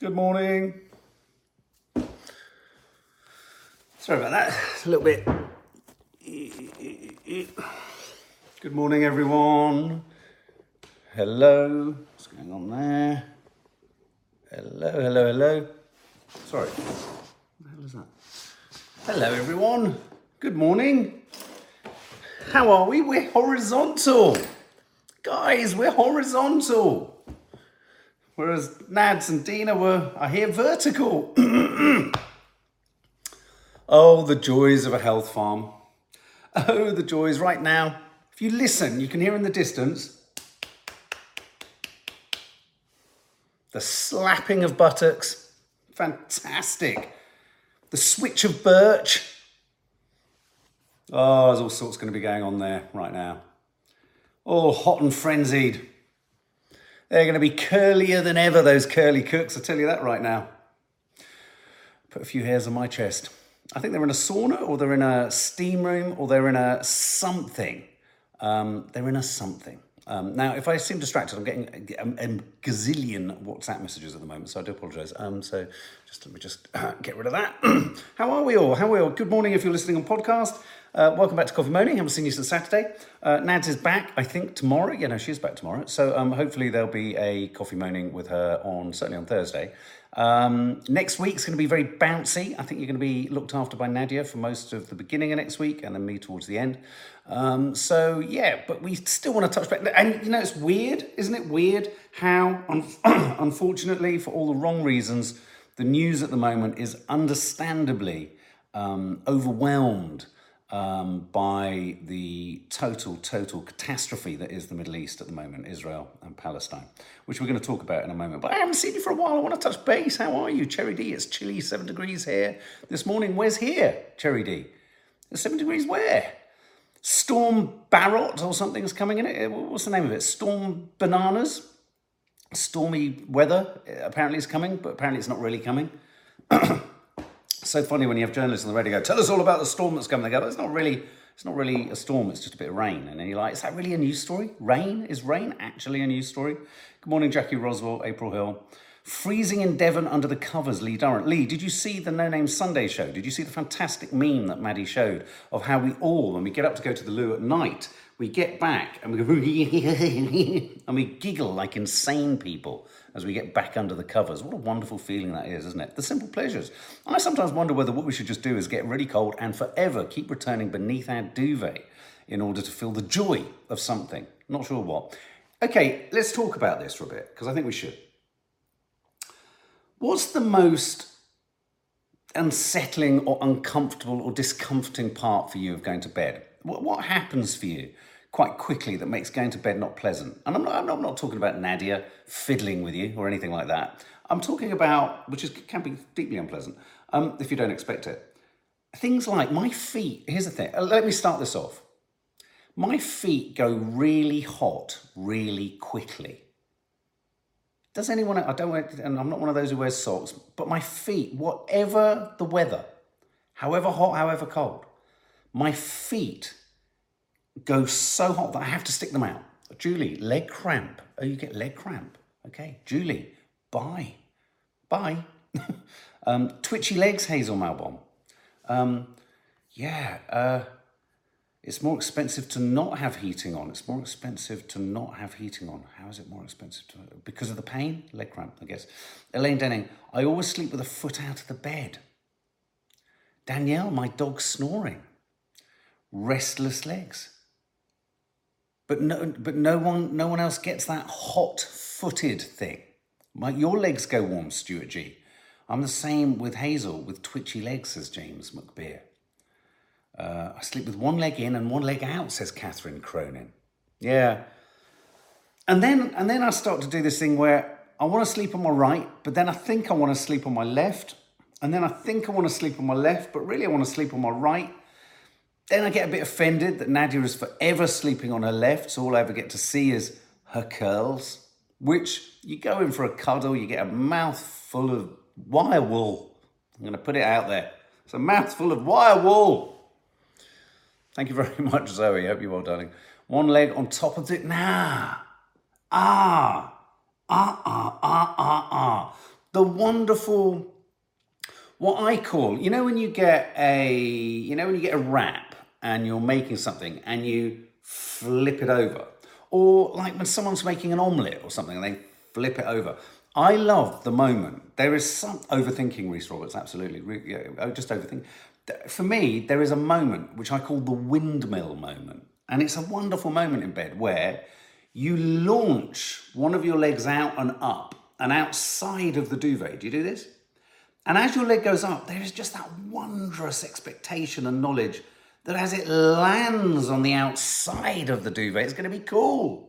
Good morning. Sorry about that. It's a little bit... Good morning, everyone. Hello. What's going on there? Hello, hello, hello. Sorry. What the hell is that? Hello, everyone. Good morning. How are we? We're horizontal. Guys, we're horizontal. Whereas Nads and Dina are here vertical. Oh, the joys of a health farm. Oh, the joys right now. If you listen, you can hear in the distance the slapping of buttocks. Fantastic. The switch of birch. Oh, there's all sorts going to be going on there right now. All hot and frenzied. They're going to be curlier than ever, those curly cooks. I tell you that right now. Put a few hairs on my chest. I think they're in a sauna, or they're in a steam room, or they're in a something. They're in a something. Now, if I seem distracted, I'm getting a gazillion WhatsApp messages at the moment, so I do apologise. So just let me get rid of that. How are we all? How are we all? Good morning if you're listening on podcast. Welcome back to Coffee Morning. Haven't seen you since Saturday. Nads is back, I think, tomorrow. Yeah, no, she's back tomorrow. So hopefully there'll be a Coffee Morning with her certainly on Thursday. Next week's going to be very bouncy. I think you're going to be looked after by Nadia for most of the beginning of next week, and then me towards the end. So yeah, but we still want to touch back. And you know, it's weird, isn't it? Weird how, unfortunately, for all the wrong reasons, the news at the moment is understandably overwhelmed by the total catastrophe that is the Middle East at the moment, Israel and Palestine, which we're going to talk about in a moment. But I haven't seen you for a while. I want to touch base. How are you, Cherry D? It's chilly, 7 degrees here this morning. Where's here, Cherry D? It's 7 degrees where? Storm Barrett or something's coming in it. What's the name of it? Storm Bananas? Stormy weather apparently is coming, but apparently it's not really coming. So funny when you have journalists on the radio go, tell us all about the storm that's coming. They go, it's not really a storm, it's just a bit of rain. And then you're like, is that really a news story? Rain? Is rain actually a news story? Good morning, Jackie Roswell, April Hill. Freezing in Devon under the covers, Lee Durrant. Lee, did you see the No Name Sunday show? Did you see the fantastic meme that Maddie showed of how we all, when we get up to go to the loo at night, we get back and we go, and we giggle like insane people as we get back under the covers. What a wonderful feeling that is, isn't it? The simple pleasures. I sometimes wonder whether what we should just do is get really cold and forever keep returning beneath our duvet in order to feel the joy of something. Not sure what. Okay, let's talk about this for a bit, because I think we should. What's the most unsettling or uncomfortable or discomforting part for you of going to bed? What happens for you quite quickly that makes going to bed not pleasant? And I'm not talking about Nadia fiddling with you or anything like that. I'm talking about, which can be deeply unpleasant, if you don't expect it. Things like my feet. Here's the thing. Let me start this off. My feet go really hot really quickly. Does anyone, I'm not one of those who wears socks, but my feet, whatever the weather, however hot, however cold, my feet go so hot that I have to stick them out. Julie, leg cramp. Oh, you get leg cramp. Okay, Julie, bye. Bye. Twitchy legs, Hazel Malbon. It's more expensive to not have heating on. It's more expensive to not have heating on. How is it more expensive? Because of the pain? Leg cramp, I guess. Elaine Denning, I always sleep with a foot out of the bed. Danielle, my dog's snoring. Restless legs. But no one else gets that hot-footed thing. Your legs go warm, Stuart G. I'm the same with Hazel, with twitchy legs, says James McBeer. I sleep with one leg in and one leg out, says Catherine Cronin. Yeah. And then I start to do this thing where I want to sleep on my right, but then I think I want to sleep on my left. And then I think I want to sleep on my left, but really I want to sleep on my right. Then I get a bit offended that Nadia is forever sleeping on her left, so all I ever get to see is her curls, which you go in for a cuddle, you get a mouthful of wire wool. I'm going to put it out there. It's a mouthful of wire wool. Thank you very much, Zoe. Hope you're well, darling. One leg on top of it. Nah. Ah. Ah, ah, ah, ah, ah. the wonderful, what I call, you know, when you get a, you know, when you get a wrap and you're making something and you flip it over, or like when someone's making an omelette or something and they flip it over. I love the moment. There is some overthinking, Rhys Roberts, absolutely. Just overthink. For me, there is a moment which I call the windmill moment. And it's a wonderful moment in bed where you launch one of your legs out and up and outside of the duvet. Do you do this? And as your leg goes up, there is just that wondrous expectation and knowledge that as it lands on the outside of the duvet, it's going to be cool.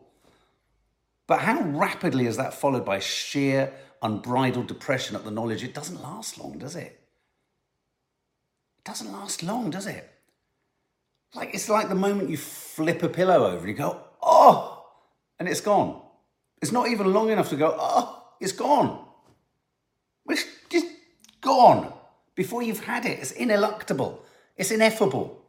But how rapidly is that followed by sheer, unbridled depression at the knowledge? It doesn't last long, does it? It doesn't last long, does it? Like, it's like the moment you flip a pillow over and you go, oh, and it's gone. It's not even long enough to go, oh, it's gone. It's just gone. Before you've had it, it's ineluctable. It's ineffable.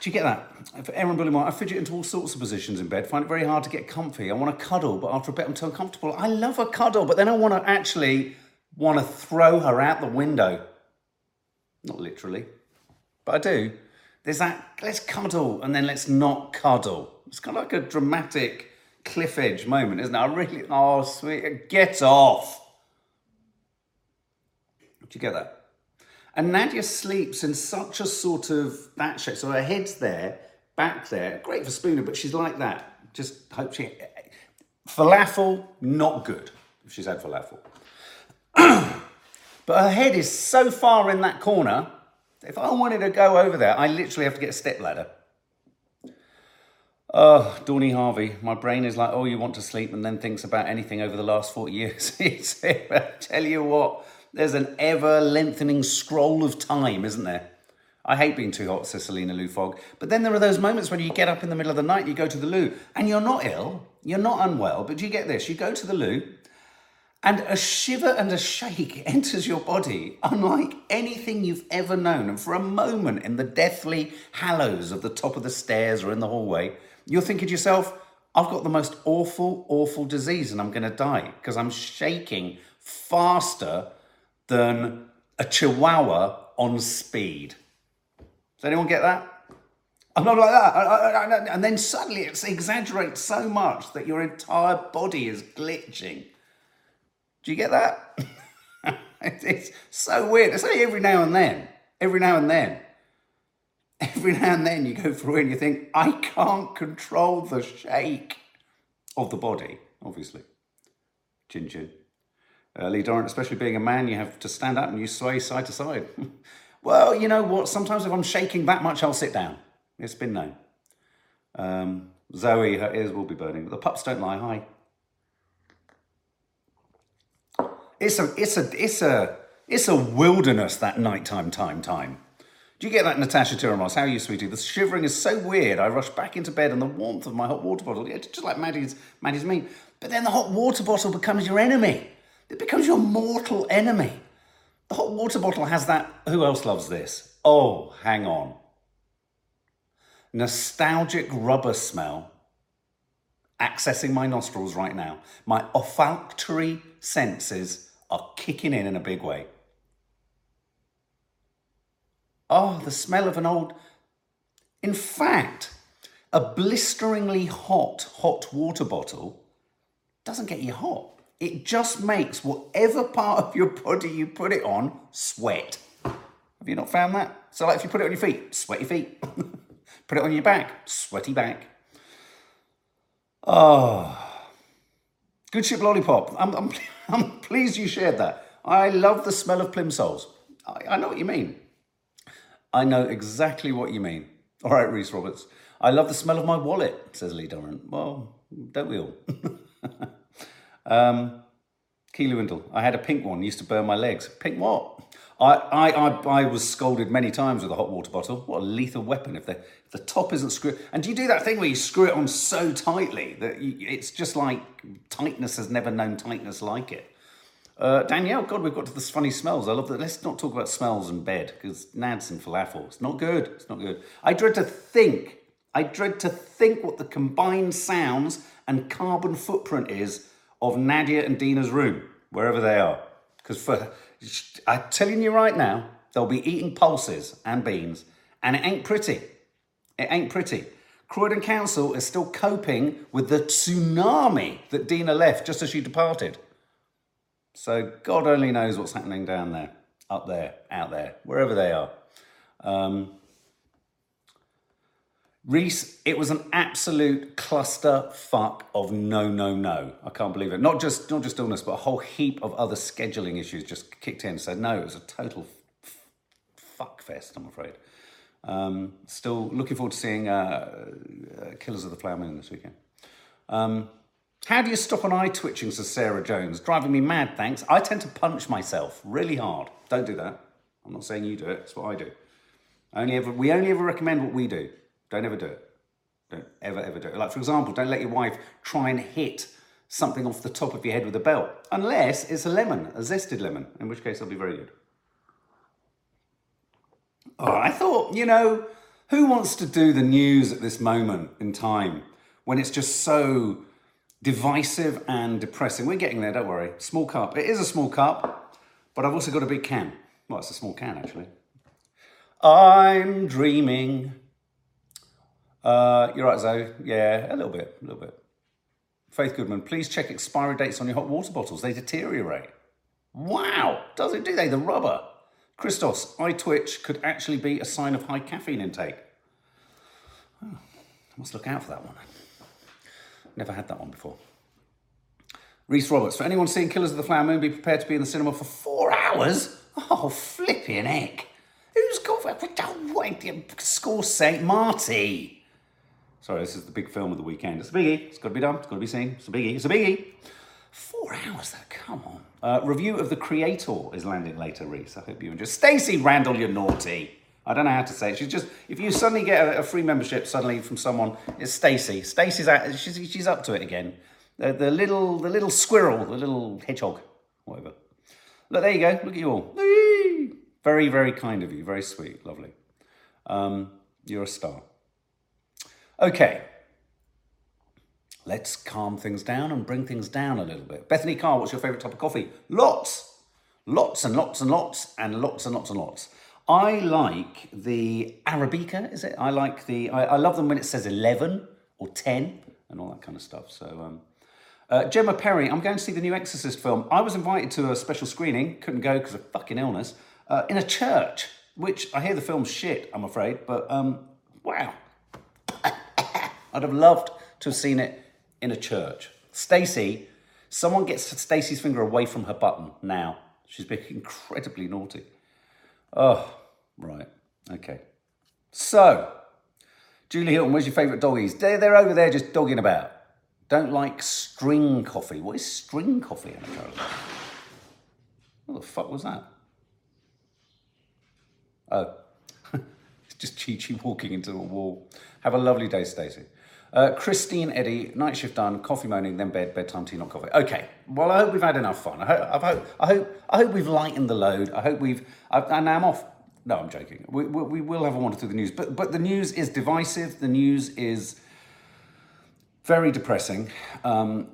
Do you get that? For Erin Bullimore, I fidget into all sorts of positions in bed, find it very hard to get comfy. I want to cuddle, but after a bit I'm too uncomfortable. I love a cuddle, but then I want to throw her out the window. Not literally, but I do. There's that, let's cuddle and then let's not cuddle. It's kind of like a dramatic cliff edge moment, isn't it? I really, oh, sweet, get off. Do you get that? And Nadia sleeps in such a sort of that shape. So her head's there, back there. Great for spooning, but she's like that. Just hope she... Falafel, not good, if she's had falafel. But her head is so far in that corner, if I wanted to go over there, I literally have to get a stepladder. Oh, Dawny Harvey, my brain is like, oh, you want to sleep, and then thinks about anything over the last 40 years. I tell you what... There's an ever-lengthening scroll of time, isn't there? I hate being too hot, says Selena Lou Fogg. But then there are those moments when you get up in the middle of the night, you go to the loo, and you're not ill, you're not unwell, but you get this, you go to the loo, and a shiver and a shake enters your body, unlike anything you've ever known. And for a moment in the deathly hallows of the top of the stairs or in the hallway, you're thinking to yourself, I've got the most awful, awful disease and I'm going to die because I'm shaking faster than a chihuahua on speed. Does anyone get that? I'm not like that. And then suddenly it exaggerates so much that your entire body is glitching. Do you get that? It's so weird. It's only every now and then you go through and you think, I can't control the shake of the body, obviously. Chin chin. Lee Dorrant, especially being a man, you have to stand up and you sway side to side. Well, you know what? Sometimes if I'm shaking that much, I'll sit down. It's been known. Zoe, her ears will be burning, but the pups don't lie. Hi. It's a wilderness, that nighttime time. Do you get that, Natasha Tiramos? How are you, sweetie? The shivering is so weird. I rush back into bed and the warmth of my hot water bottle. Yeah, just like Maddie's meme. But then the hot water bottle becomes your enemy. It becomes your mortal enemy. The hot water bottle has that, who else loves this? Oh, hang on. Nostalgic rubber smell accessing my nostrils right now. My olfactory senses are kicking in a big way. Oh, the smell of an old... In fact, a blisteringly hot water bottle doesn't get you hot. It just makes whatever part of your body you put it on sweat. Have you not found that? So like if you put it on your feet, sweaty feet. Put it on your back, sweaty back. Oh. Good Ship Lollipop. I'm pleased you shared that. I love the smell of plimsolls. I know what you mean. I know exactly what you mean. All right, Rhys Roberts. I love the smell of my wallet, says Lee Dorrant. Well, don't we all? Key Lewindle, I had a pink one, used to burn my legs. Pink what? I was scolded many times with a hot water bottle. What a lethal weapon if the top isn't screwed. And do you do that thing where you screw it on so tightly that it's just like tightness has never known tightness like it? Danielle, God, we've got to the funny smells. I love that. Let's not talk about smells in bed because nads and falafel. It's not good. It's not good. I dread to think what the combined sounds and carbon footprint is of Nadia and Dina's room, wherever they are. Because I'm telling you right now, they'll be eating pulses and beans, and it ain't pretty. It ain't pretty. Croydon Council is still coping with the tsunami that Dina left just as she departed. So God only knows what's happening down there, up there, out there, wherever they are. Reese, it was an absolute cluster fuck of no. I can't believe it. Not just illness, but a whole heap of other scheduling issues just kicked in. So no, it was a total fuck fest, I'm afraid. Still looking forward to seeing Killers of the Flower Moon this weekend. How do you stop an eye twitching, says Sarah Jones? Driving me mad, thanks. I tend to punch myself really hard. Don't do that. I'm not saying you do it. It's what I do. We only ever recommend what we do. Don't ever do it. Don't ever do it. Like, for example, don't let your wife try and hit something off the top of your head with a belt. Unless it's a lemon, a zested lemon, in which case that'll be very good. Oh, I thought, who wants to do the news at this moment in time when it's just so divisive and depressing? We're getting there, don't worry. Small cup. It is a small cup, but I've also got a big can. Well, it's a small can, actually. I'm dreaming... you're right, Zoe. Yeah, a little bit. Faith Goodman, please check expiry dates on your hot water bottles. They deteriorate. Wow, does it, do they? The rubber. Christos, eye twitch could actually be a sign of high caffeine intake. Oh, I must look out for that one. Never had that one before. Rhys Roberts, for anyone seeing Killers of the Flower Moon, be prepared to be in the cinema for 4 hours? Oh, flipping heck. Who's got... Scorsese, Marty. Sorry, this is the big film of the weekend. It's a biggie. It's got to be done. It's got to be seen. It's a biggie. 4 hours, though. Come on. Review of The Creator is landing later, Reese. I hope you enjoy. Stacey Randall, you're naughty. I don't know how to say it. She's just... If you suddenly get a free membership suddenly from someone, it's Stacey. Stacey's out. She's up to it again. The little squirrel, the little hedgehog, whatever. Look, there you go. Look at you all. Very, very kind of you. Very sweet. Lovely. You're a star. Okay, let's calm things down and bring things down a little bit. Bethany Carr, what's your favourite type of coffee? Lots and lots. I like the Arabica, is it? I love them when it says 11 or 10 and all that kind of stuff. So, Gemma Perry, I'm going to see the new Exorcist film. I was invited to a special screening, couldn't go because of fucking illness, in a church, which I hear the film's shit, I'm afraid, but wow. I'd have loved to have seen it in a church. Stacey, someone gets Stacey's finger away from her button now. She's being incredibly naughty. Oh, right. Okay. So, Julie Hilton, where's your favourite doggies? They're over there just dogging about. Don't like string coffee. What is string coffee, Anna Caroline? What the fuck was that? Oh. It's just Chi-Chi walking into a wall. Have a lovely day, Stacey. Christine Eddy, night shift done, coffee moaning, then bed, bedtime tea, not coffee. Okay, well, I hope we've had enough fun. I hope we've lightened the load. And now I'm off. No, I'm joking. We will have a wander through the news. But the news is divisive. The news is very depressing.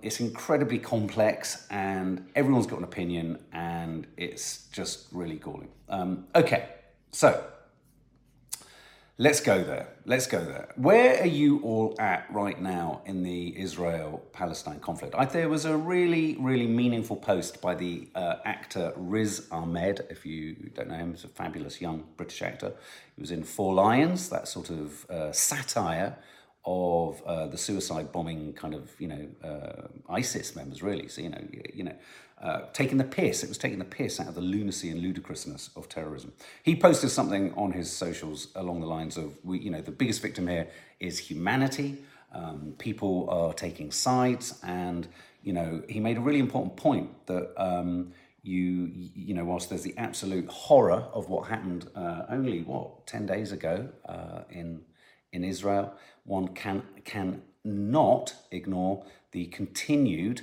It's incredibly complex, and everyone's got an opinion, and it's just really galling. Okay, so... Let's go there. Where are you all at right now in the Israel-Palestine conflict? There was a really, really meaningful post by the actor Riz Ahmed. If you don't know him, he's a fabulous young British actor. He was in Four Lions, that sort of satire of the suicide bombing kind of, ISIS members, really. So, taking the piss. It was taking the piss out of the lunacy and ludicrousness of terrorism. He posted something on his socials along the lines of, the biggest victim here is humanity. People are taking sides. And, he made a really important point that, whilst there's the absolute horror of what happened only, 10 days ago in Israel, one cannot ignore the continued,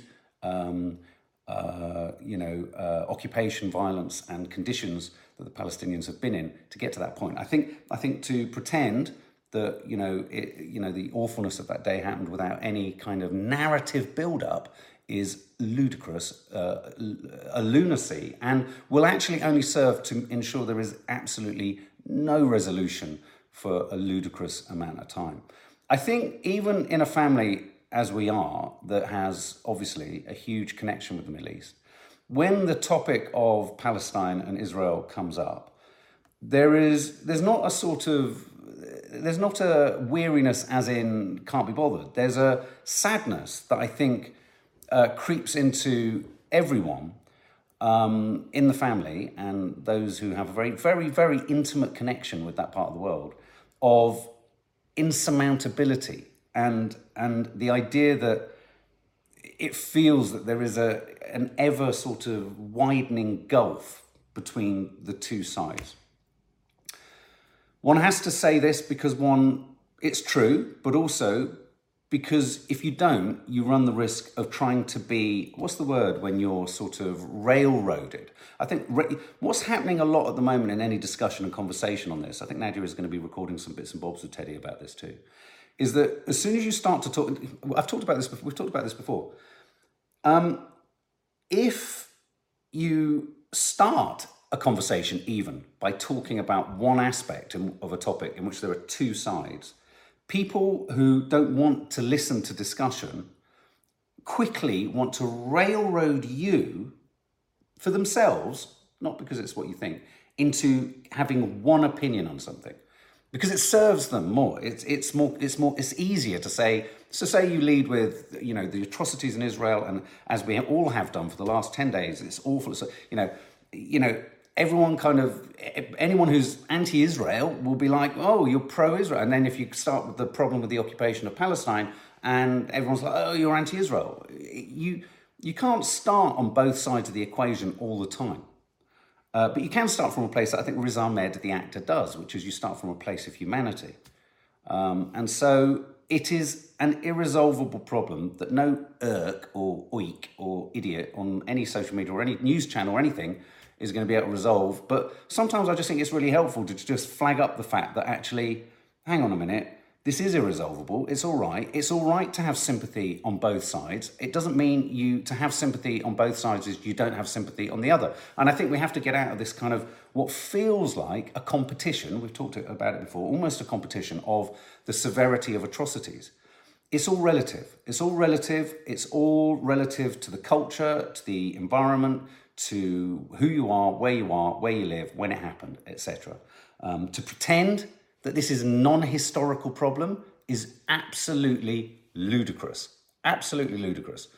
occupation, violence, and conditions that the Palestinians have been in to get to that point. I think to pretend that the awfulness of that day happened without any kind of narrative build-up is ludicrous, a lunacy, and will actually only serve to ensure there is absolutely no resolution for a ludicrous amount of time. I think even in a family as we are, that has obviously a huge connection with the Middle East, when the topic of Palestine and Israel comes up, there's not a weariness as in can't be bothered. There's a sadness that I think creeps into everyone in the family and those who have a very, very, very intimate connection with that part of the world, of insurmountability and the idea that it feels that there is an ever sort of widening gulf between the two sides. One has to say this because it's true, but also because if you don't, you run the risk of trying to be, what's the word when you're sort of railroaded? I think what's happening a lot at the moment in any discussion and conversation on this, I think Nadia is going to be recording some bits and bobs with Teddy about this too, is that as soon as you start to talk, we've talked about this before. If you start a conversation even by talking about one aspect of a topic in which there are two sides, people who don't want to listen to discussion quickly want to railroad you for themselves, not because it's what you think, into having one opinion on something. Because it serves them more. It's easier to say. So say you lead with, the atrocities in Israel, and as we all have done for the last 10 days, it's awful. So, everyone anyone who's anti-Israel will be like, oh, you're pro-Israel. And then if you start with the problem with the occupation of Palestine, and everyone's like, oh, you're anti-Israel. You can't start on both sides of the equation all the time. But you can start from a place that I think Riz Ahmed, the actor, does, which is you start from a place of humanity. And so it is an irresolvable problem that no irk or oik or idiot on any social media or any news channel or anything is going to be able to resolve. But sometimes I just think it's really helpful to just flag up the fact that actually, hang on a minute, this is irresolvable. It's all right. It's all right to have sympathy on both sides. It doesn't mean to have sympathy on both sides is you don't have sympathy on the other. And I think we have to get out of this kind of what feels like a competition. We've talked about it before, almost a competition of the severity of atrocities. It's all relative. It's all relative. It's all relative to the culture, to the environment, to who you are, where you live, when it happened, etc. To pretend that this is a non-historical problem is absolutely ludicrous. Absolutely ludicrous.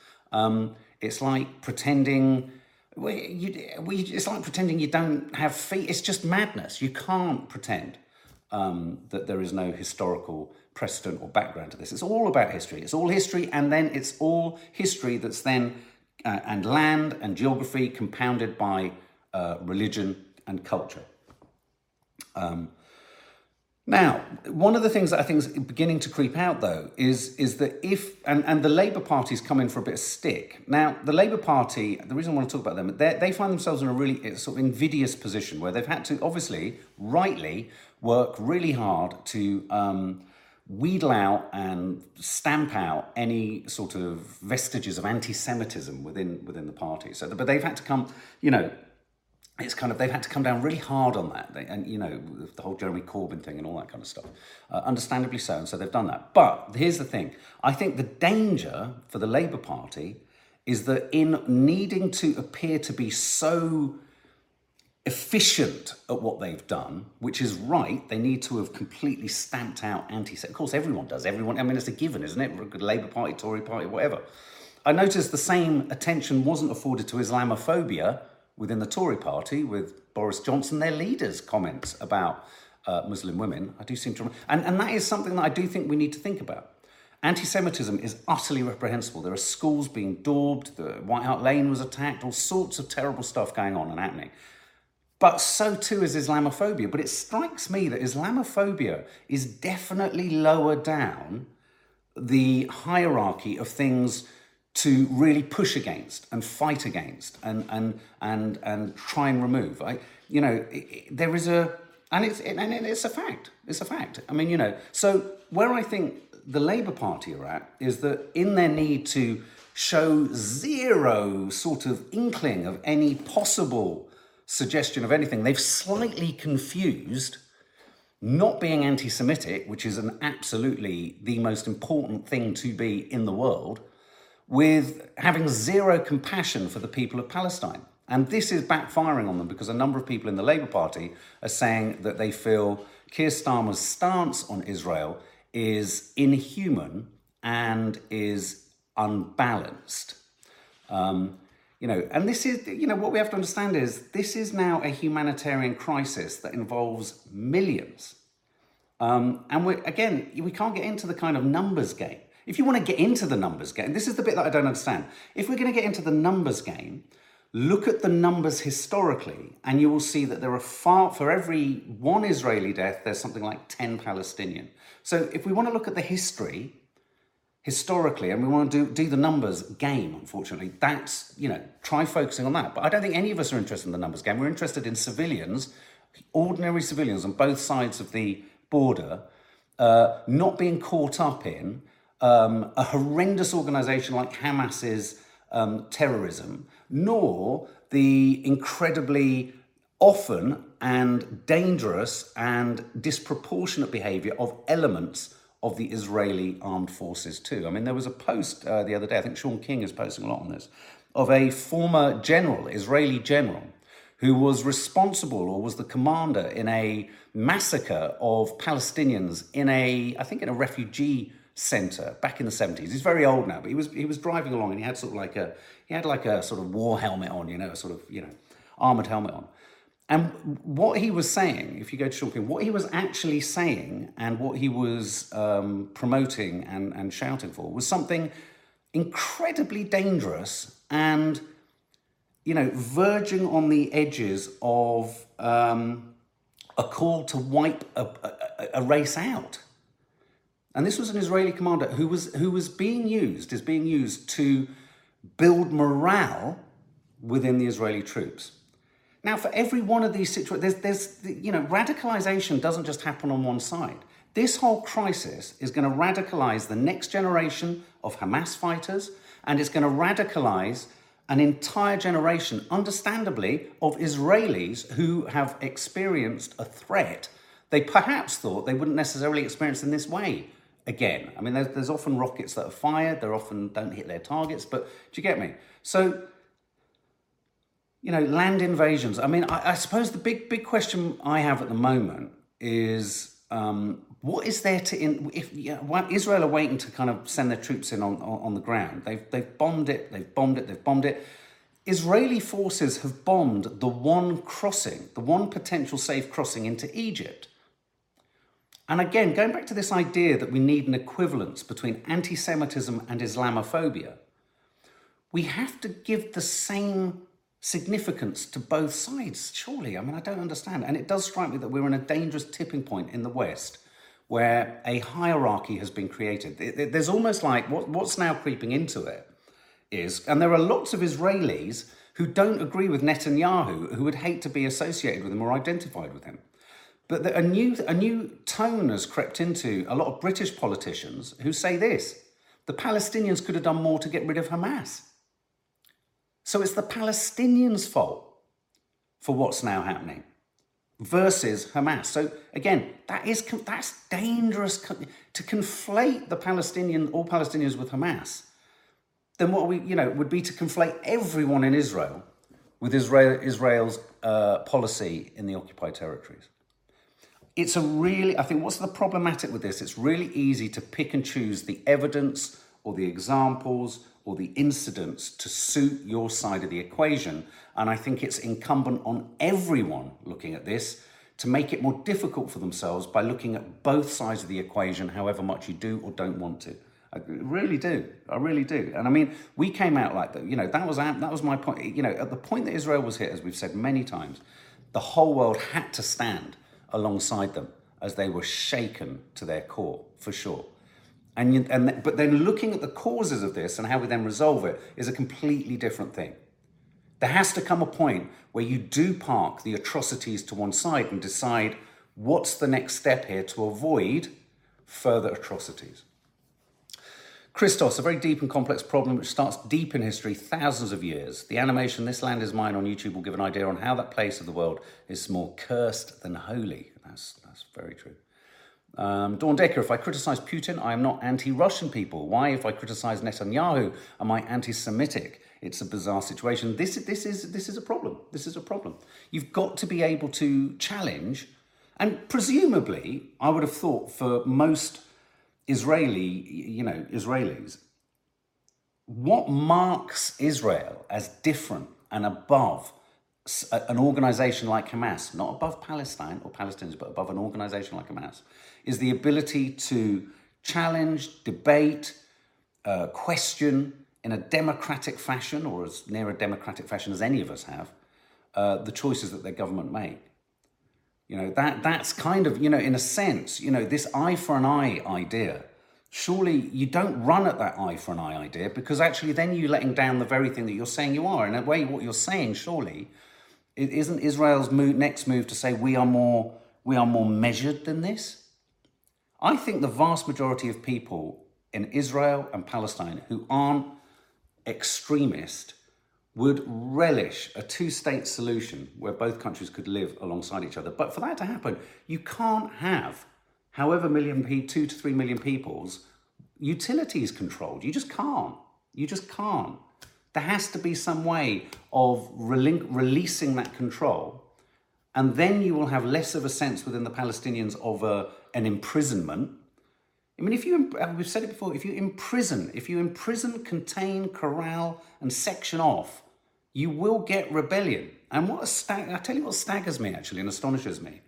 It's like pretending. It's like pretending you don't have feet. It's just madness. You can't pretend that there is no historical precedent or background to this. It's all about history. It's all history, and then it's all history that's then and land and geography compounded by religion and culture. Now, one of the things that I think is beginning to creep out, though, is that the Labour Party's come in for a bit of stick. Now, the Labour Party, the reason I want to talk about them, they find themselves in a really sort of invidious position where they've had to, obviously, rightly, work really hard to wheedle out and stamp out any sort of vestiges of anti-Semitism within the party. So, but they've had to come, they've had to come down really hard on that. The whole Jeremy Corbyn thing and all that kind of stuff. Understandably so, and so they've done that. But here's the thing. I think the danger for the Labour Party is that in needing to appear to be so efficient at what they've done, which is right, they need to have completely stamped out anti-Semitism. Of course, everyone does. It's a given, isn't it? Labour Party, Tory Party, whatever. I noticed the same attention wasn't afforded to Islamophobia within the Tory party, with Boris Johnson, their leader's comments about Muslim women. I do seem to remember. And that is something that I do think we need to think about. Anti-Semitism is utterly reprehensible. There are schools being daubed, the White Hart Lane was attacked, all sorts of terrible stuff going on and happening. But so too is Islamophobia. But it strikes me that Islamophobia is definitely lower down the hierarchy of things to really push against and fight against and try and remove. It's a fact. It's a fact. So where I think the Labour Party are at is that in their need to show zero sort of inkling of any possible suggestion of anything. They've slightly confused not being anti-Semitic, which is an absolutely the most important thing to be in the world, with having zero compassion for the people of Palestine. And this is backfiring on them because a number of people in the Labour Party are saying that they feel Keir Starmer's stance on Israel is inhuman and is unbalanced. And this is, what we have to understand is this is now a humanitarian crisis that involves millions. And we can't get into the kind of numbers game. If you want to get into the numbers game, this is the bit that I don't understand. If we're going to get into the numbers game, look at the numbers historically, and you will see that there are for every one Israeli death, there's something like 10 Palestinian. So if we want to look at the history, historically, and we want to do the numbers game, unfortunately, that's, try focusing on that. But I don't think any of us are interested in the numbers game. We're interested in civilians, ordinary civilians on both sides of the border, not being caught up in a horrendous organisation like Hamas's terrorism, nor the incredibly often and dangerous and disproportionate behaviour of elements of the Israeli armed forces too. I mean, there was a post the other day, I think Sean King is posting a lot on this, of a former general, Israeli general, who was responsible or was the commander in a massacre of Palestinians in a refugee centre back in the 70s. He's very old now, but he was driving along and he had sort of war helmet on, armoured helmet on. And what he was saying, if you go to Sean King, what he was actually saying and what he was promoting and shouting for was something incredibly dangerous and, verging on the edges of a call to wipe a race out. And this was an Israeli commander who was being used to build morale within the Israeli troops. Now, for every one of these situations, there's radicalization doesn't just happen on one side. This whole crisis is going to radicalize the next generation of Hamas fighters, and it's going to radicalize an entire generation, understandably, of Israelis who have experienced a threat they perhaps thought they wouldn't necessarily experience in this way again. I mean, there's often rockets that are fired. They often don't hit their targets, but do you get me? So, land invasions. I mean, I suppose the big question I have at the moment is what is there to... Israel are waiting to kind of send their troops in on the ground. They've bombed it. Israeli forces have bombed the one potential safe crossing into Egypt. And again, going back to this idea that we need an equivalence between anti-Semitism and Islamophobia, we have to give the same significance to both sides, surely. I mean, I don't understand. And it does strike me that we're in a dangerous tipping point in the West where a hierarchy has been created. There's almost like what's now creeping into it is, and there are lots of Israelis who don't agree with Netanyahu, who would hate to be associated with him or identified with him. But a new tone has crept into a lot of British politicians who say this: the Palestinians could have done more to get rid of Hamas. So it's the Palestinians' fault for what's now happening versus Hamas. So again, that's dangerous to conflate all Palestinians with Hamas. Then what we would be to conflate everyone in Israel with Israel's policy in the occupied territories. It's what's the problematic with this? It's really easy to pick and choose the evidence or the examples or the incidents to suit your side of the equation. And I think it's incumbent on everyone looking at this to make it more difficult for themselves by looking at both sides of the equation, however much you do or don't want to. I really do. And I mean, we came out like that. That was my point. At the point that Israel was hit, as we've said many times, the whole world had to stand alongside them as they were shaken to their core, for sure. But then looking at the causes of this and how we then resolve it is a completely different thing. There has to come a point where you do park the atrocities to one side and decide what's the next step here to avoid further atrocities. Christos, a very deep and complex problem which starts deep in history, thousands of years. The animation This Land Is Mine on YouTube will give an idea on how that place of the world is more cursed than holy. That's very true. Dawn Decker, if I criticise Putin, I am not anti-Russian people. Why, if I criticise Netanyahu, am I anti-Semitic? It's a bizarre situation. This is a problem. This is a problem. You've got to be able to challenge, and presumably, I would have thought for most Israelis, what marks Israel as different and above an organisation like Hamas, not above Palestine or Palestinians, but above an organisation like Hamas, is the ability to challenge, debate, question in a democratic fashion, or as near a democratic fashion as any of us have, the choices that their government make. You know, that's kind of, you know, in a sense, you know, this eye for an eye idea. Surely you don't run at that eye for an eye idea, because actually then you're letting down the very thing that you're saying you are. In a way, what you're saying, surely, it isn't Israel's next move to say we are more measured than this? I think the vast majority of people in Israel and Palestine who aren't extremist would relish a two-state solution where both countries could live alongside each other. But for that to happen, you can't have however million, 2 to 3 million people's utilities controlled. You just can't. You just can't. There has to be some way of releasing that control, and then you will have less of a sense within the Palestinians of an imprisonment. I mean, we've said it before, if you imprison, contain, corral, and section off, you will get rebellion. And I tell you what staggers me, actually, and astonishes me,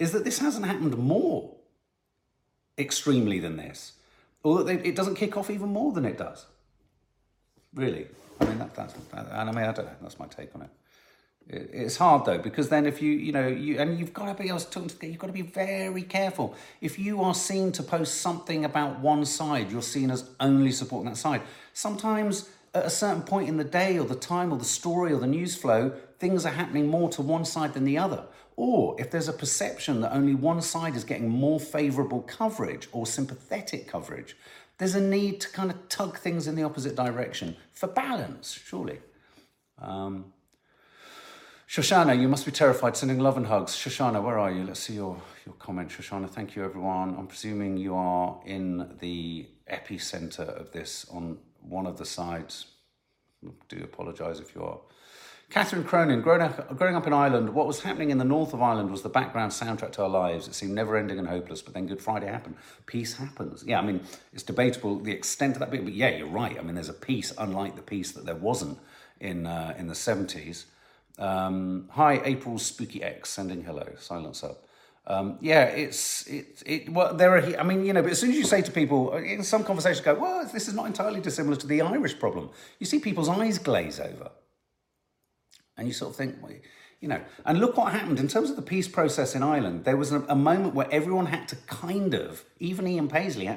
is that this hasn't happened more extremely than this, or that it doesn't kick off even more than it does. Really, I mean, I don't know. That's my take on it. It's hard though, because then if you've got to be very careful. If you are seen to post something about one side, you're seen as only supporting that side. Sometimes at a certain point in the day or the time or the story or the news flow, things are happening more to one side than the other. Or if there's a perception that only one side is getting more favourable coverage or sympathetic coverage, there's a need to kind of tug things in the opposite direction for balance, surely. Shoshana, you must be terrified, sending love and hugs. Shoshana, where are you? Let's see your comment. Shoshana, thank you, everyone. I'm presuming you are in the epicenter of this on one of the sides. I do apologise if you are. Catherine Cronin, growing up in Ireland, what was happening in the north of Ireland was the background soundtrack to our lives. It seemed never-ending and hopeless, but then Good Friday happened. Peace happens. Yeah, I mean, it's debatable the extent of that bit, but yeah, you're right. I mean, there's a peace unlike the peace that there wasn't in the 70s. Hi, April Spooky X, sending hello. Silence up. But as soon as you say to people, in some conversations go, well, this is not entirely dissimilar to the Irish problem. You see people's eyes glaze over. And you sort of think, well, you know, and look what happened. In terms of the peace process in Ireland, there was a moment where everyone had to kind of, even Ian Paisley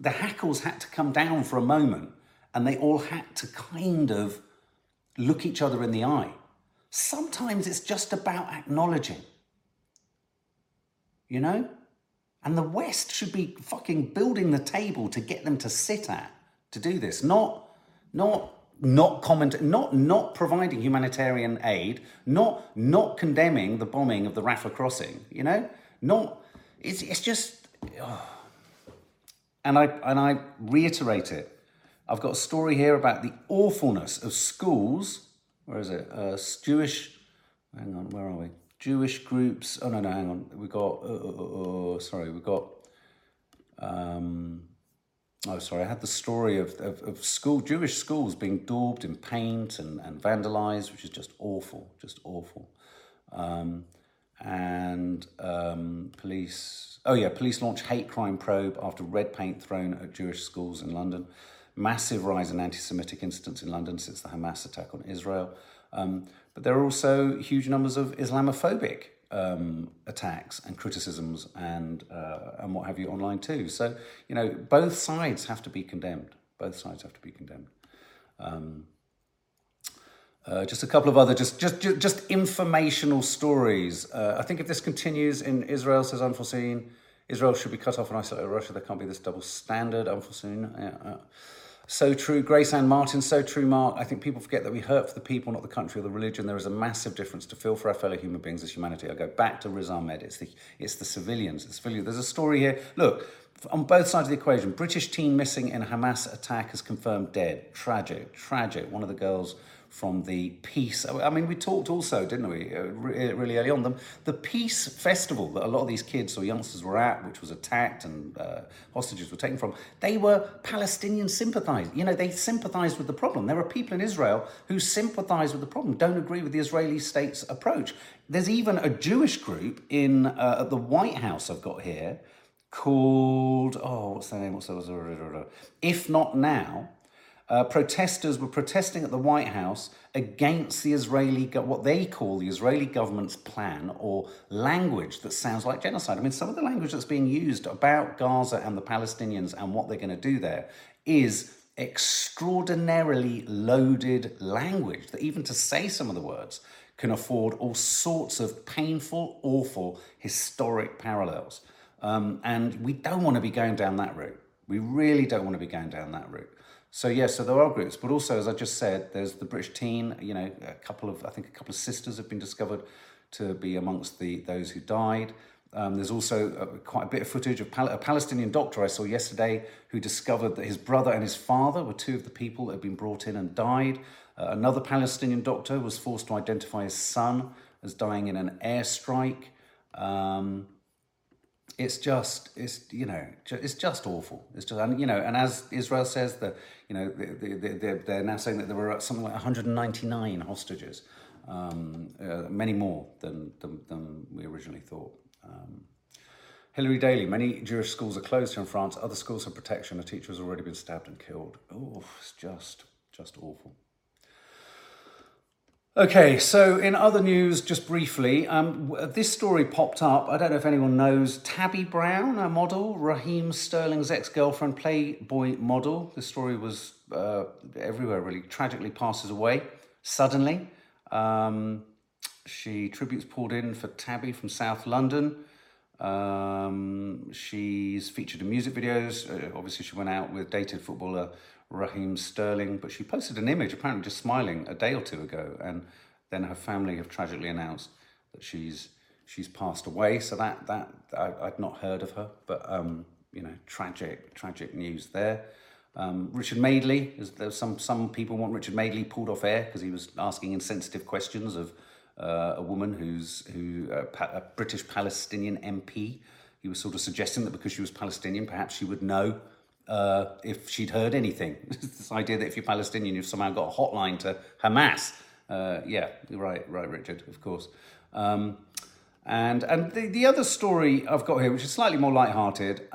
the hackles had to come down for a moment, and they all had to kind of look each other in the eye. Sometimes it's just about acknowledging, you know? And the West should be fucking building the table to get them to sit at, to do this, not providing humanitarian aid, not condemning the bombing of the Rafa Crossing, you know, and I reiterate it. I've got a story here about the awfulness of schools. Where is it? Jewish groups. Oh no, hang on. I had the story of Jewish schools being daubed in paint and vandalised, which is just awful. Police... Oh yeah, police launch hate crime probe after red paint thrown at Jewish schools in London. Massive rise in anti-Semitic incidents in London since the Hamas attack on Israel. But there are also huge numbers of Islamophobic attacks and criticisms and what have you online too. So, you know, both sides have to be condemned. Just a couple of other just informational stories. I think if this continues in Israel, says Unforeseen, Israel should be cut off and isolated Russia. There can't be this double standard. Unforeseen. So true, Grace Ann Martin. So true, Mark. I think people forget that we hurt for the people, not the country or the religion. There is a massive difference to feel for our fellow human beings as humanity. I go back to Riz Ahmed. It's the civilians. It's civilian. There's a story here. Look, on both sides of the equation, British teen missing in Hamas attack is confirmed dead. Tragic. One of the girls from the peace. I mean, we talked also, didn't we, really early on, the peace festival that a lot of these kids or youngsters were at, which was attacked and hostages were taken from, they were Palestinian sympathisers. You know, they sympathised with the problem. There are people in Israel who sympathise with the problem, don't agree with the Israeli state's approach. There's even a Jewish group in the White House I've got here called, If Not Now. Protesters were protesting at the White House against the Israeli, what they call the Israeli government's plan or language that sounds like genocide. I mean, some of the language that's being used about Gaza and the Palestinians and what they're going to do there is extraordinarily loaded language that even to say some of the words can afford all sorts of painful, awful, historic parallels. And we don't want to be going down that route. We really don't want to be going down that route. So yes, so there are groups, but also, as I just said, there's the British teen, you know, a couple of sisters have been discovered to be amongst those who died. There's also quite a bit of footage of a Palestinian doctor I saw yesterday who discovered that his brother and his father were two of the people that had been brought in and died. Another Palestinian doctor was forced to identify his son as dying in an airstrike. It's just awful. It's just, and, you know, and as Israel says, that, you know, they're now saying that there were something like 199 hostages, many more than we originally thought. Hilary Daly, many Jewish schools are closed here in France. Other schools have protection. A teacher has already been stabbed and killed. Oh, it's just awful. Okay, so in other news, just briefly, this story popped up. I don't know if anyone knows Tabby Brown, a model, Raheem Sterling's ex-girlfriend, Playboy model. This story was everywhere, really. Tragically passes away suddenly. She tributes poured in for Tabby from South London. She's featured in music videos. Obviously, she went out with dated footballer Raheem Sterling, but she posted an image, apparently just smiling, a day or two ago, and then her family have tragically announced that she's passed away. So that I'd not heard of her, but you know, tragic news there. Richard Madeley, some people want Richard Madeley pulled off air because he was asking insensitive questions of a woman who's a British Palestinian MP. He was sort of suggesting that because she was Palestinian, perhaps she would know. If she'd heard anything. This idea that if you're Palestinian, you've somehow got a hotline to Hamas. Yeah, right, Richard, of course. And the other story I've got here, which is slightly more lighthearted,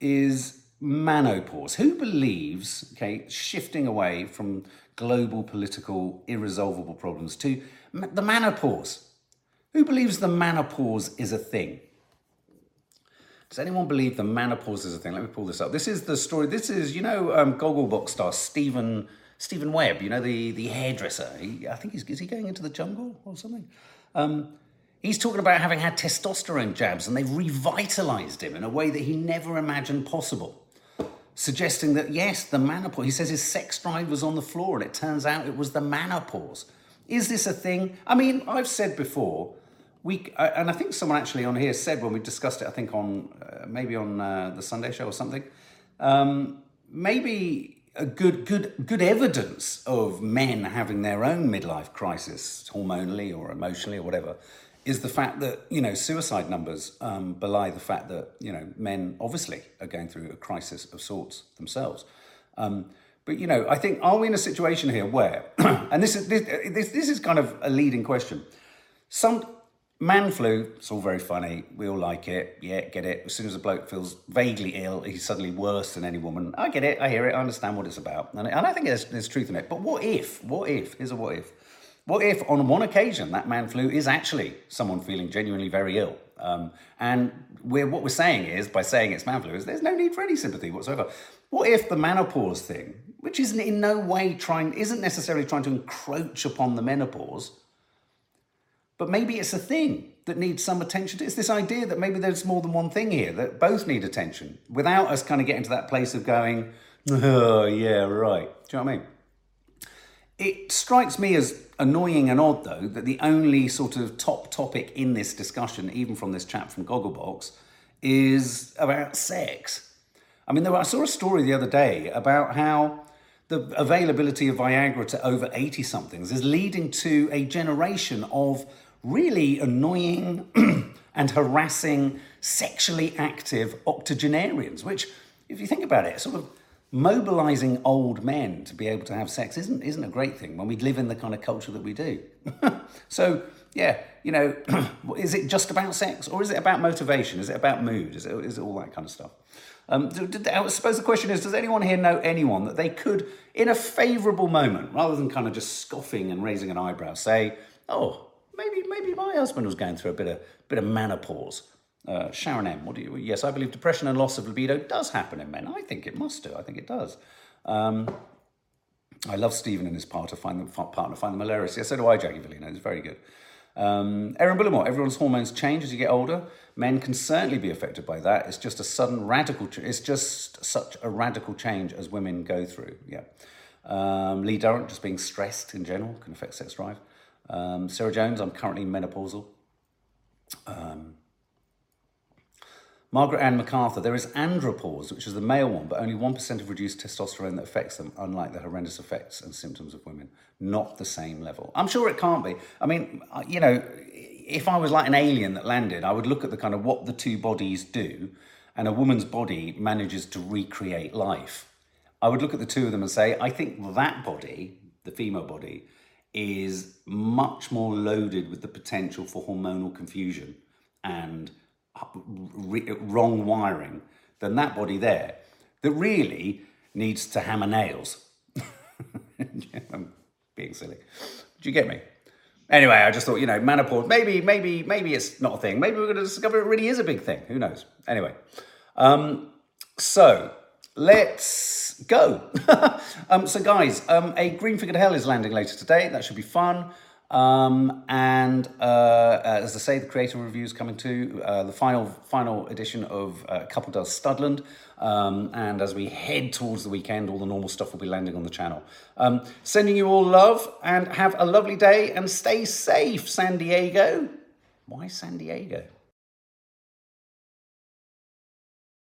is Manopause. Who believes, shifting away from global political irresolvable problems to the Manopause? Who believes the Manopause is a thing? Does anyone believe the Manopause is a thing? Let me pull this up. This is the story. This is, you know, Gogglebox star Stephen Webb, you know, the hairdresser. Is he going into the jungle or something? He's talking about having had testosterone jabs and they've revitalized him in a way that he never imagined possible. Suggesting that, yes, the Manopause, he says his sex drive was on the floor and it turns out it was the Manopause. Is this a thing? I mean, I've said before, and I think someone actually on here said when we discussed it, I think on the Sunday show or something, maybe a good evidence of men having their own midlife crisis, hormonally or emotionally or whatever, is the fact that, you know, suicide numbers belie the fact that, you know, men obviously are going through a crisis of sorts themselves. But, you know, I think, are we in a situation here where, and this is kind of a leading question, man flu, it's all very funny, we all like it, yeah, get it. As soon as a bloke feels vaguely ill, he's suddenly worse than any woman. I get it, I hear it, I understand what it's about. And I think there's truth in it. But what if, here's a what if. What if on one occasion that man flu is actually someone feeling genuinely very ill? What we're saying is, by saying it's man flu, is there's no need for any sympathy whatsoever. What if the Manopause thing, which isn't necessarily trying to encroach upon the menopause, but maybe it's a thing. that needs some attention to? It's this idea that maybe there's more than one thing here, that both need attention, without us kind of getting to that place of going, oh, yeah, right. Do you know what I mean? It strikes me as annoying and odd, though, that the only sort of top topic in this discussion, even from this chap from Gogglebox, is about sex. I mean, I saw a story the other day about how the availability of Viagra to over 80-somethings is leading to a generation of really annoying and harassing, sexually active octogenarians, which, if you think about it, sort of mobilising old men to be able to have sex isn't a great thing when we live in the kind of culture that we do. So, yeah, you know, is it just about sex, or is it about motivation? Is it about mood? Is it all that kind of stuff? I suppose the question is, does anyone here know anyone that they could, in a favourable moment, rather than kind of just scoffing and raising an eyebrow, say, oh, maybe my husband was going through a bit of menopause. Sharon M, yes, I believe depression and loss of libido does happen in men. I think it must do. I think it does. I love Stephen and his partner. Find them hilarious. Yeah, so do I, Jackie Villino. It's very good. Erin Bullimore, everyone's hormones change as you get older. Men can certainly be affected by that. It's just such a radical change as women go through. Yeah. Lee Durrant, just being stressed in general can affect sex drive. Sarah Jones, I'm currently menopausal. Margaret Ann MacArthur, there is andropause, which is the male one, but only 1% of reduced testosterone that affects them, unlike the horrendous effects and symptoms of women. Not the same level. I'm sure it can't be. I mean, you know, if I was like an alien that landed, I would look at the kind of what the two bodies do, and a woman's body manages to recreate life. I would look at the two of them and say, I think that body, the female body, is much more loaded with the potential for hormonal confusion and wrong wiring than that body there that really needs to hammer nails. Yeah, I'm being silly. Do you get me? Anyway, I just thought, you know, menopause, maybe it's not a thing. Maybe we're going to discover it really is a big thing. Who knows? Anyway, so let's go. So guys, a green figure to hell is landing later today. That should be fun. As I say, the Creator review is coming to the final edition of Couple Does Studland. And as we head towards the weekend, all the normal stuff will be landing on the channel. Sending you all love and have a lovely day and stay safe, San Diego. Why San Diego?